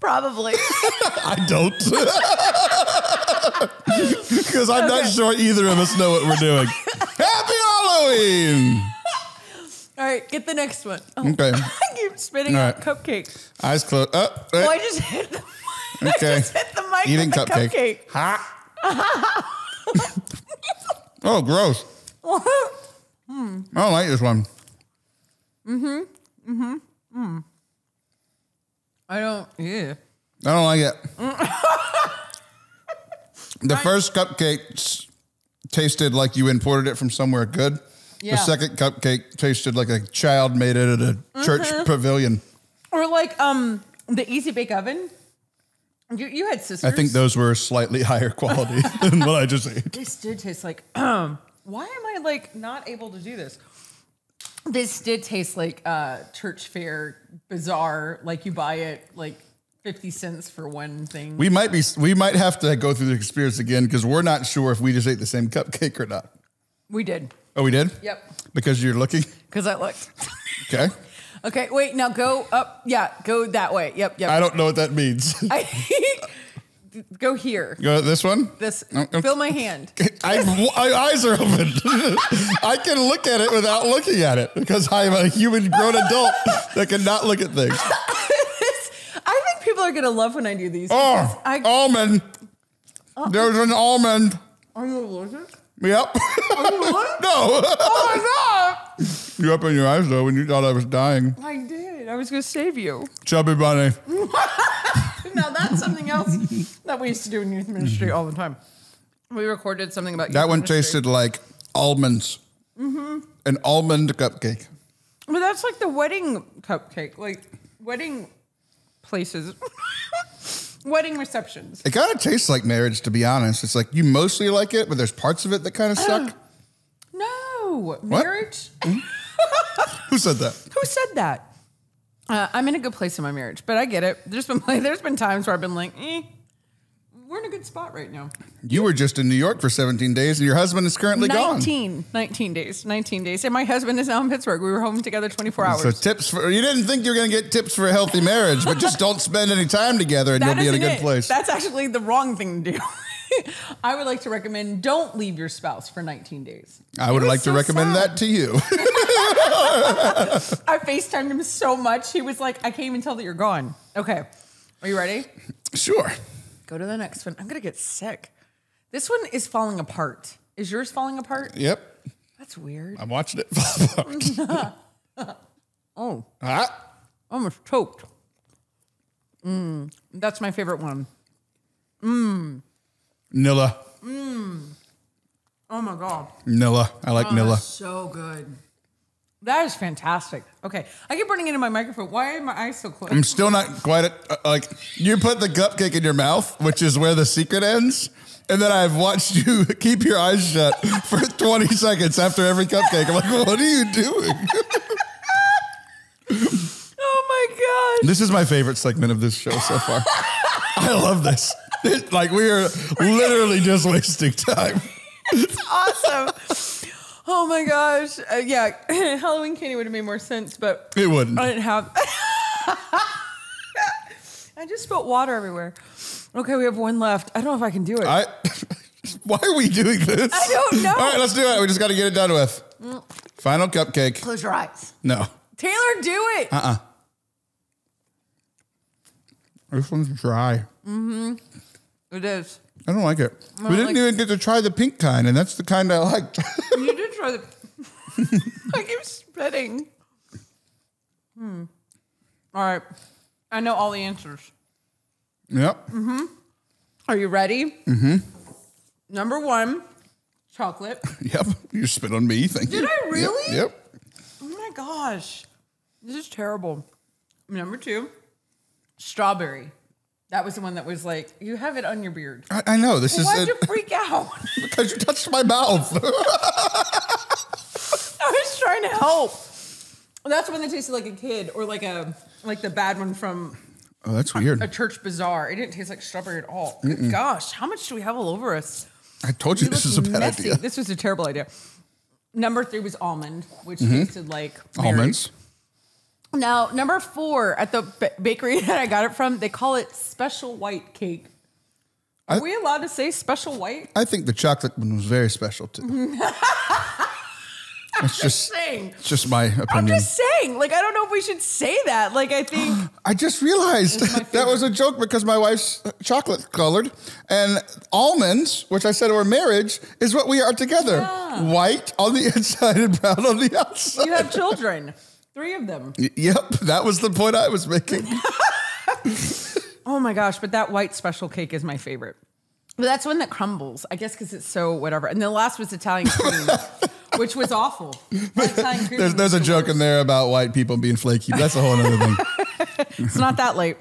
Probably. I don't. Because I'm okay. not sure either of us know what we're doing. Happy Halloween! All right, get the next one. Oh. Okay. I keep spitting All out right. cupcake. Eyes closed. Oh, right. oh, I just hit the mic. Okay. I just hit the mic Eating with cupcake. The cupcake. Ha! Oh, gross. Mm. I don't like this one. Mm-hmm. Mm-hmm. Mm. I don't, yeah. I don't like it. The I, first cupcake tasted like you imported it from somewhere good. Yeah. The second cupcake tasted like a child made it at a mm-hmm. church pavilion. Or like um the Easy Bake Oven. You, you had sisters. I think those were slightly higher quality than what I just ate. This did taste like, um, why am I like not able to do this? This did taste like uh, church fair, bazaar, like you buy it like fifty cents for one thing. We might be, we might have to go through the experience again because we're not sure if we just ate the same cupcake or not. We did. Oh, we did? Yep. Because you're looking? Because I looked. Okay. Okay, wait, now go up. Yeah, go that way. Yep, yep. I don't know what that means. I, go here. Go this one? This. Oh, okay. Feel my hand. I, my eyes are open. I can look at it without looking at it because I'm a human grown adult that cannot look at things. I think people are going to love when I do these. Oh, I, almond. Uh, There's an almond. Are you allergic? Yep. Are you allergic? No. Oh, my God. You opened your eyes, though, when you thought I was dying. I did. I was going to save you. Chubby bunny. Now, that's something else that we used to do in youth ministry all the time. We recorded something about youth That one ministry. Tasted like almonds. Mm-hmm. An almond cupcake. But that's like the wedding cupcake, like wedding places, wedding receptions. It kind of tastes like marriage, to be honest. It's like you mostly like it, but there's parts of it that kind of suck. No. What? Marriage? Mm-hmm. Who said that? Who said that? Uh, I'm in a good place in my marriage, but I get it. There's been there's been times where I've been like, eh, we're in a good spot right now. You were just in New York for seventeen days, and your husband is currently nineteen, gone. nineteen days. nineteen days. And my husband is now in Pittsburgh. We were home together twenty-four hours. So tips for... You didn't think you were going to get tips for a healthy marriage, but just don't spend any time together, and that you'll be in a good it. place. That's actually the wrong thing to do. I would like to recommend don't leave your spouse for nineteen days. I would like so to recommend sad. that to you. I FaceTimed him so much. He was like, I can't even tell that you're gone. Okay. Are you ready? Sure. Go to the next one. I'm going to get sick. This one is falling apart. Is yours falling apart? Yep. That's weird. I'm watching it fall apart. Oh. Ah. Almost choked. Mm. That's my favorite one. Mmm. Nilla. Mmm. Oh my God. Nilla. I like oh, Nilla. That's so good. That is fantastic. Okay. I keep running into my microphone. Why are my eyes so closed? I'm still not quite at, uh, like, you put the cupcake in your mouth, which is where the secret ends. And then I've watched you keep your eyes shut for twenty seconds after every cupcake. I'm like, what are you doing? Oh my God. This is my favorite segment of this show so far. I love this. It, like we are literally just wasting time. It's awesome. Oh my gosh. Uh, yeah. Halloween candy would have made more sense, but it wouldn't. I didn't have. I just spilled water everywhere. Okay, we have one left. I don't know if I can do it. I, why are we doing this? I don't know. All right, let's do it. We just got to get it done with. Mm. Final cupcake. Close your eyes. No. Taylor, do it. Uh-uh. This one's dry. Mm-hmm. It is. I don't like it. I we didn't like even it. get to try the pink kind, and that's the kind I liked. You did try the... I keep spitting. Hmm. All right. I know all the answers. Yep. Mm-hmm. Are you ready? Mm-hmm. Number one, chocolate. Yep. You spit on me. Thank you. Did I really? Yep. Yep. Oh, my gosh. This is terrible. Number two, strawberry. That was the one that was like, you have it on your beard. I, I know. This well, is. Why'd a, you freak out? Because you touched my mouth. I was trying to help. That's when they tasted like a kid, or like a like the bad one from. Oh, that's weird. A, a church bazaar. It didn't taste like strawberry at all. Mm -mm. Gosh, how much do we have all over us? I told you we this is a bad messy. idea. This was a terrible idea. Number three was almond, which mm -hmm. tasted like almonds. Berry. Now, number four, at the b bakery that I got it from, they call it special white cake. Are I, we allowed to say special white? I think the chocolate one was very special, too. It's just, it's just my opinion. I'm just saying. Like, I don't know if we should say that. Like, I think... I just realized that was a joke because my wife's chocolate colored. And almonds, which I said were marriage, is what we are together. Yeah. White on the inside and brown on the outside. You have children. Three of them. Y yep, that was the point I was making. Oh my gosh, but that white special cake is my favorite. But that's one that crumbles, I guess, because it's so whatever. And the last was Italian cream, which was awful. Italian cream there's there's was a the joke worst. in there about white people being flaky. That's a whole other thing. It's not that late.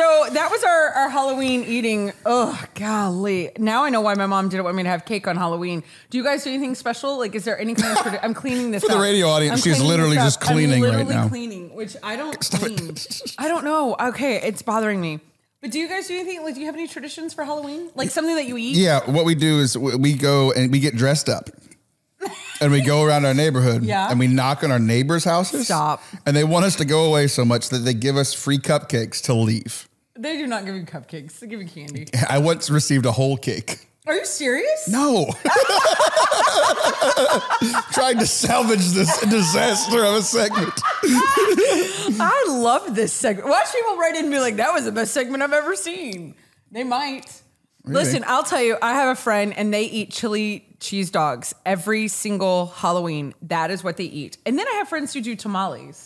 So that was our, our Halloween eating. Oh, golly. Now I know why my mom didn't want me to have cake on Halloween. Do you guys do anything special? Like, is there any kind of... I'm cleaning this For up. For the radio audience, she's literally just cleaning literally right now. I'm literally cleaning, which I don't Stop clean. It. I don't know. Okay, it's bothering me. But do you guys do anything? Like, do you have any traditions for Halloween? Like, something that you eat? Yeah, what we do is we go and we get dressed up. And we go around our neighborhood yeah. and we knock on our neighbors' houses. Stop. And they want us to go away so much that they give us free cupcakes to leave. They do not give you cupcakes. They give you candy. I once received a whole cake. Are you serious? No. Trying to salvage this disaster of a segment. I love this segment. Watch people write in and be like, that was the best segment I've ever seen. They might. Really? Listen, I'll tell you, I have a friend and they eat chili cheese dogs every single Halloween. That is what they eat. And then I have friends who do tamales.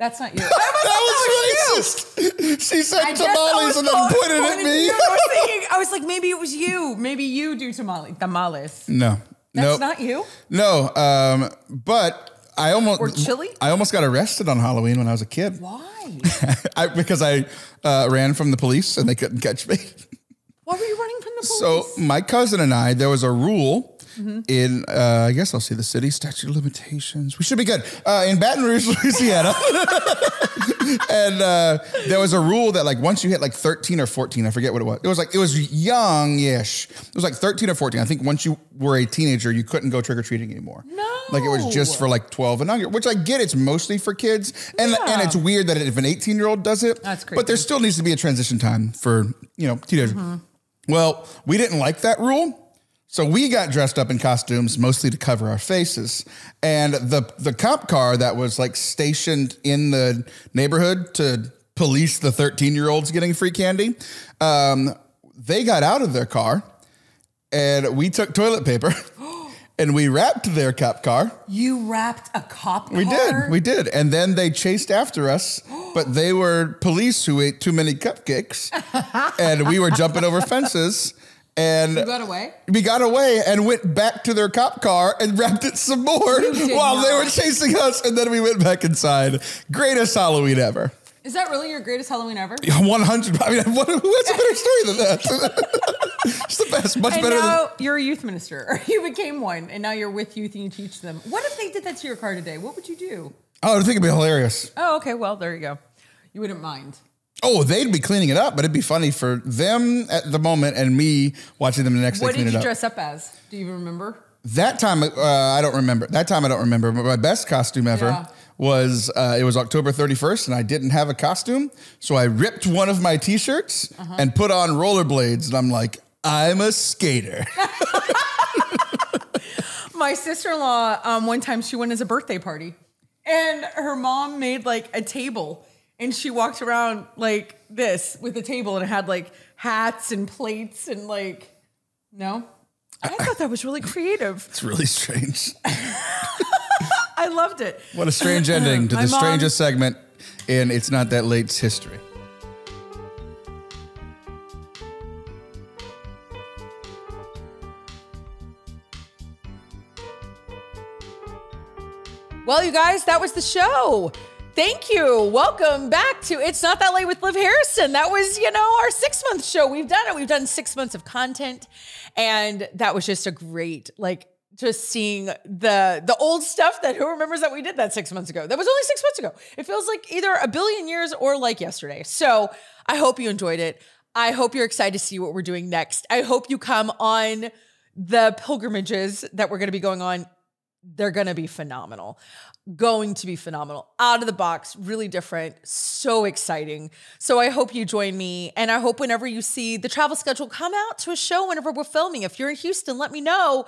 That's not you. That, that was racist. You. She said I tamales and then pointed at me. I was, thinking, I was like, maybe it was you. Maybe you do tamale, tamales. No. That's nope. not you? No. Um, but... I almost or chili? I almost got arrested on Halloween when I was a kid. Why? I, because I uh, ran from the police and they couldn't catch me. Why were you running from the police? So my cousin and I, there was a rule mm-hmm. in, uh, I guess I'll say the city, statute of limitations. We should be good. Uh, in Baton Rouge, Louisiana. And uh, there was a rule that like once you hit like thirteen or fourteen, I forget what it was. It was like, it was young-ish. It was like thirteen or fourteen. I think once you were a teenager, you couldn't go trick-or-treating anymore. No. Like it was just for like twelve and under, which I get it's mostly for kids. And, yeah. and it's weird that if an eighteen-year-old does it, that's crazy. But there still needs to be a transition time for, you know, teenagers. Mm-hmm. Well, we didn't like that rule. So we got dressed up in costumes, mostly to cover our faces. And the, the cop car that was like stationed in the neighborhood to police the thirteen-year-olds getting free candy, um, they got out of their car and we took toilet paper. And we wrapped their cop car. You wrapped a cop car? We did. We did. And then they chased after us, but they were police who ate too many cupcakes. And we were jumping over fences. And you got away? We got away and went back to their cop car and wrapped it some more while not. they were chasing us. And then we went back inside. Greatest Halloween ever. Is that really your greatest Whole Halloween ever? one hundred. I mean, what, who has a better story than that? It's the best, much and better now than... You're a youth minister, or you became one, and now you're with youth and you teach them. What if they did that to your car today? What would you do? Oh, I think it'd be hilarious. Oh, okay, well, there you go. You wouldn't mind. Oh, they'd be cleaning it up, but it'd be funny for them at the moment and me watching them the next what day clean it up. What did you dress up as? Do you even remember? That time, uh, I don't remember. That time, I don't remember. But my best costume ever yeah. was, uh, it was October thirty-first, and I didn't have a costume. So I ripped one of my T-shirts uh-huh. and put on rollerblades. And I'm like, I'm a skater. My sister-in-law, um, one time, she went as a birthday party. And her mom made, like, a table. And she walked around like this with a table. And it had, like, hats and plates and, like, no? I thought that was really creative. It's really strange. I loved it. What a strange ending to My the mom. strangest segment in It's Not That Late's history. Well, you guys, that was the show. Thank you. Welcome back to It's Not That Late with Liv Harrison. That was, you know, our six-month show. We've done it. We've done six months of content. And that was just a great, like, just seeing the the old stuff that who remembers that we did that six months ago. That was only six months ago. It feels like either a billion years or like yesterday. So I hope you enjoyed it. I hope you're excited to see what we're doing next. I hope you come on the pilgrimages that we're going to be going on. They're going to be phenomenal. Going to be phenomenal. Out of the box, really different, so exciting. So I hope you join me. And I hope whenever you see the travel schedule, come out to a show whenever we're filming. If you're in Houston, let me know.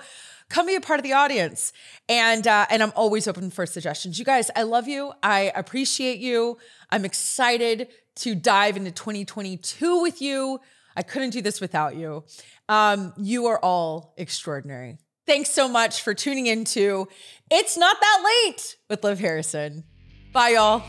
Come be a part of the audience. And uh, and I'm always open for suggestions. You guys, I love you. I appreciate you. I'm excited to dive into twenty twenty-two with you. I couldn't do this without you. Um, you are all extraordinary. Thanks so much for tuning in to It's Not That Late with Liv Harrison. Bye, y'all.